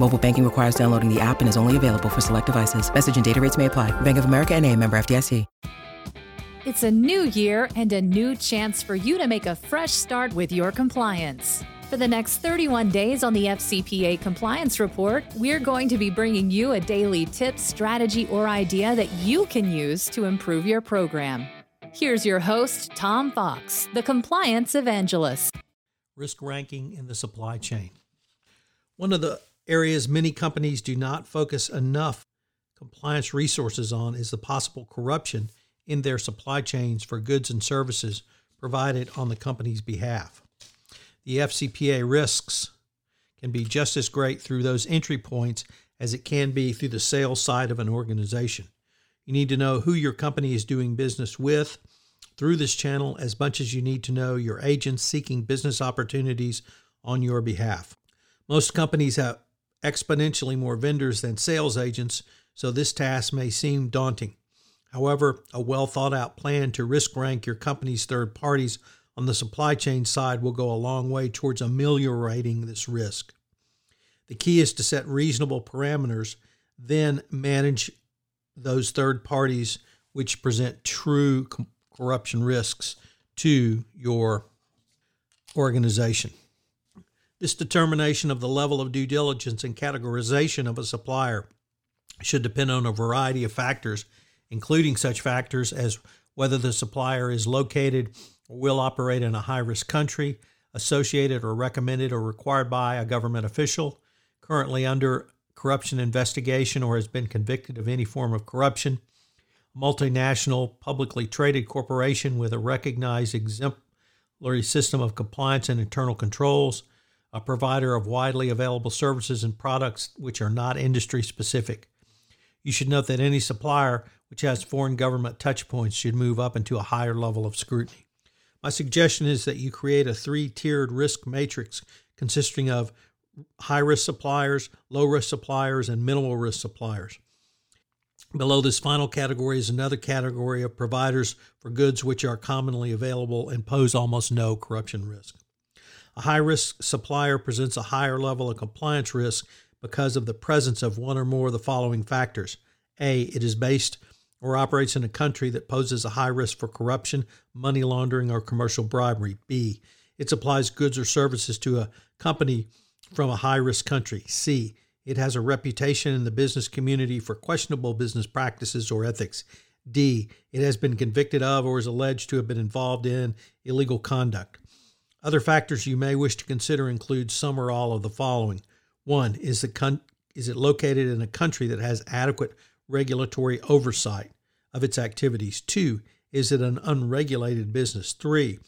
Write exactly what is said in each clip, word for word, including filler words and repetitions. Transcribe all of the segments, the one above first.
Mobile banking requires downloading the app and is only available for select devices. Message and data rates may apply. Bank of America N A, member F D I C. It's a new year and a new chance for you to make a fresh start with your compliance. For the next thirty-one days on the F C P A Compliance Report, we're going to be bringing you a daily tip, strategy, or idea that you can use to improve your program. Here's your host, Tom Fox, the Compliance Evangelist. Risk ranking in the supply chain. One of the areas many companies do not focus enough compliance resources on is the possible corruption in their supply chains for goods and services provided on the company's behalf. The F C P A risks can be just as great through those entry points as it can be through the sales side of an organization. You need to know who your company is doing business with through this channel as much as you need to know your agents seeking business opportunities on your behalf. Most companies have exponentially more vendors than sales agents, so this task may seem daunting. However, a well-thought-out plan to risk rank your company's third parties on the supply chain side will go a long way towards ameliorating this risk. The key is to set reasonable parameters, then manage those third parties which present true corruption risks to your organization. This determination of the level of due diligence and categorization of a supplier should depend on a variety of factors, including such factors as whether the supplier is located or will operate in a high-risk country, associated or recommended or required by a government official, currently under corruption investigation or has been convicted of any form of corruption, multinational, publicly traded corporation with a recognized exemplary system of compliance and internal controls, a provider of widely available services and products which are not industry-specific. You should note that any supplier which has foreign government touchpoints should move up into a higher level of scrutiny. My suggestion is that you create a three-tiered risk matrix consisting of high-risk suppliers, low-risk suppliers, and minimal-risk suppliers. Below this final category is another category of providers for goods which are commonly available and pose almost no corruption risk. A high-risk supplier presents a higher level of compliance risk because of the presence of one or more of the following factors. A, it is based or operates in a country that poses a high risk for corruption, money laundering, or commercial bribery. B, it supplies goods or services to a company from a high-risk country. C, it has a reputation in the business community for questionable business practices or ethics. D, it has been convicted of or is alleged to have been involved in illegal conduct. Other factors you may wish to consider include some or all of the following. One, is the con- is it located in a country that has adequate regulatory oversight of its activities? Two, is it an unregulated business? Three,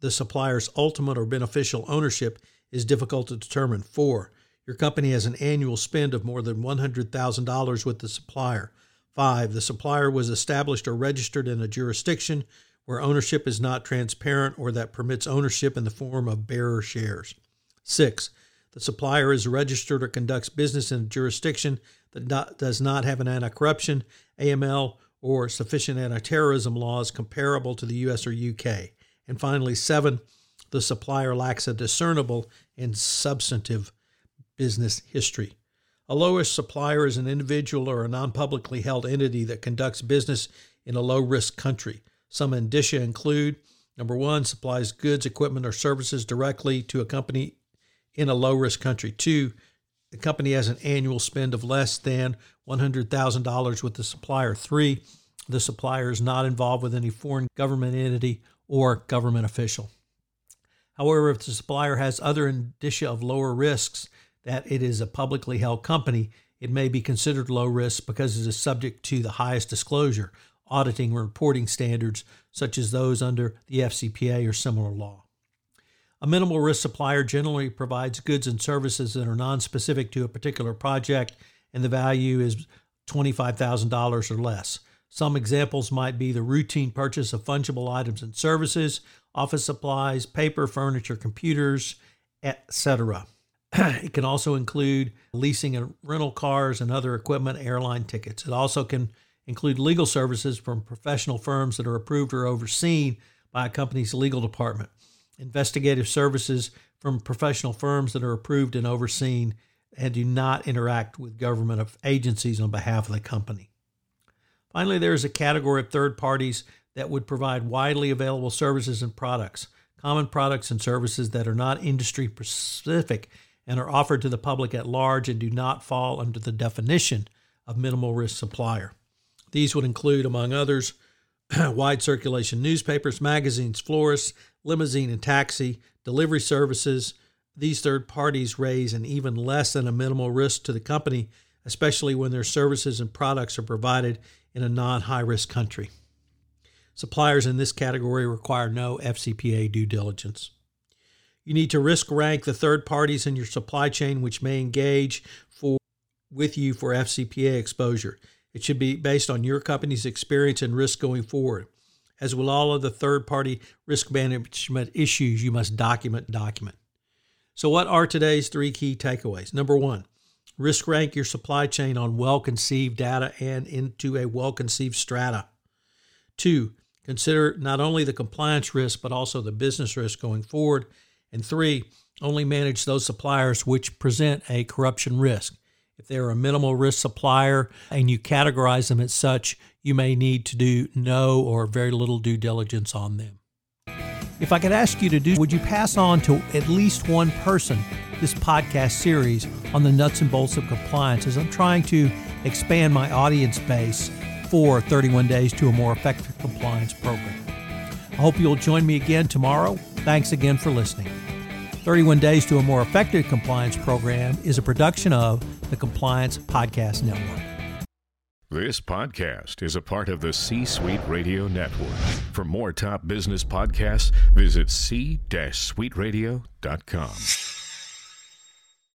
the supplier's ultimate or beneficial ownership is difficult to determine. Four, your company has an annual spend of more than one hundred thousand dollars with the supplier. Five, the supplier was established or registered in a jurisdiction where ownership is not transparent or that permits ownership in the form of bearer shares. Six, the supplier is registered or conducts business in a jurisdiction that not, does not have an anti-corruption, A M L, or sufficient anti-terrorism laws comparable to the U S or U K. And finally, seven, the supplier lacks a discernible and substantive business history. A low-risk supplier is an individual or a non-publicly held entity that conducts business in a low-risk country. Some indicia include, number one, supplies goods, equipment, or services directly to a company in a low-risk country. Two, the company has an annual spend of less than one hundred thousand dollars with the supplier. Three, the supplier is not involved with any foreign government entity or government official. However, if the supplier has other indicia of lower risks that it is a publicly held company, it may be considered low risk because it is subject to the highest disclosure, auditing or reporting standards such as those under the F C P A or similar law. A minimal risk supplier generally provides goods and services that are non-specific to a particular project and the value is twenty-five thousand dollars or less. Some examples might be the routine purchase of fungible items and services, office supplies, paper, furniture, computers, et cetera. It can also include leasing and rental cars and other equipment, airline tickets. It also can include legal services from professional firms that are approved or overseen by a company's legal department, investigative services from professional firms that are approved and overseen and do not interact with government agencies on behalf of the company. Finally, there is a category of third parties that would provide widely available services and products, common products and services that are not industry specific and are offered to the public at large and do not fall under the definition of minimal risk supplier. These would include, among others, wide circulation newspapers, magazines, florists, limousine and taxi, delivery services. These third parties raise an even less than a minimal risk to the company, especially when their services and products are provided in a non-high-risk country. Suppliers in this category require no F C P A due diligence. You need to risk rank the third parties in your supply chain which may engage for, with you for F C P A exposure. It should be based on your company's experience and risk going forward. As with all of the third-party risk management issues, you must document, document. So what are today's three key takeaways? Number one, risk rank your supply chain on well-conceived data and into a well-conceived strata. Two, consider not only the compliance risk, but also the business risk going forward. And three, only manage those suppliers which present a corruption risk. If they're a minimal risk supplier and you categorize them as such, you may need to do no or very little due diligence on them. If I could ask you to do, would you pass on to at least one person this podcast series on the nuts and bolts of compliance, as I'm trying to expand my audience base for thirty-one days to a more effective compliance program. I hope you'll join me again tomorrow. Thanks again for listening. thirty-one Days to a More Effective Compliance Program is a production of the Compliance Podcast Network. This podcast is a part of the C-Suite Radio Network. For more top business podcasts, visit c suite radio dot com.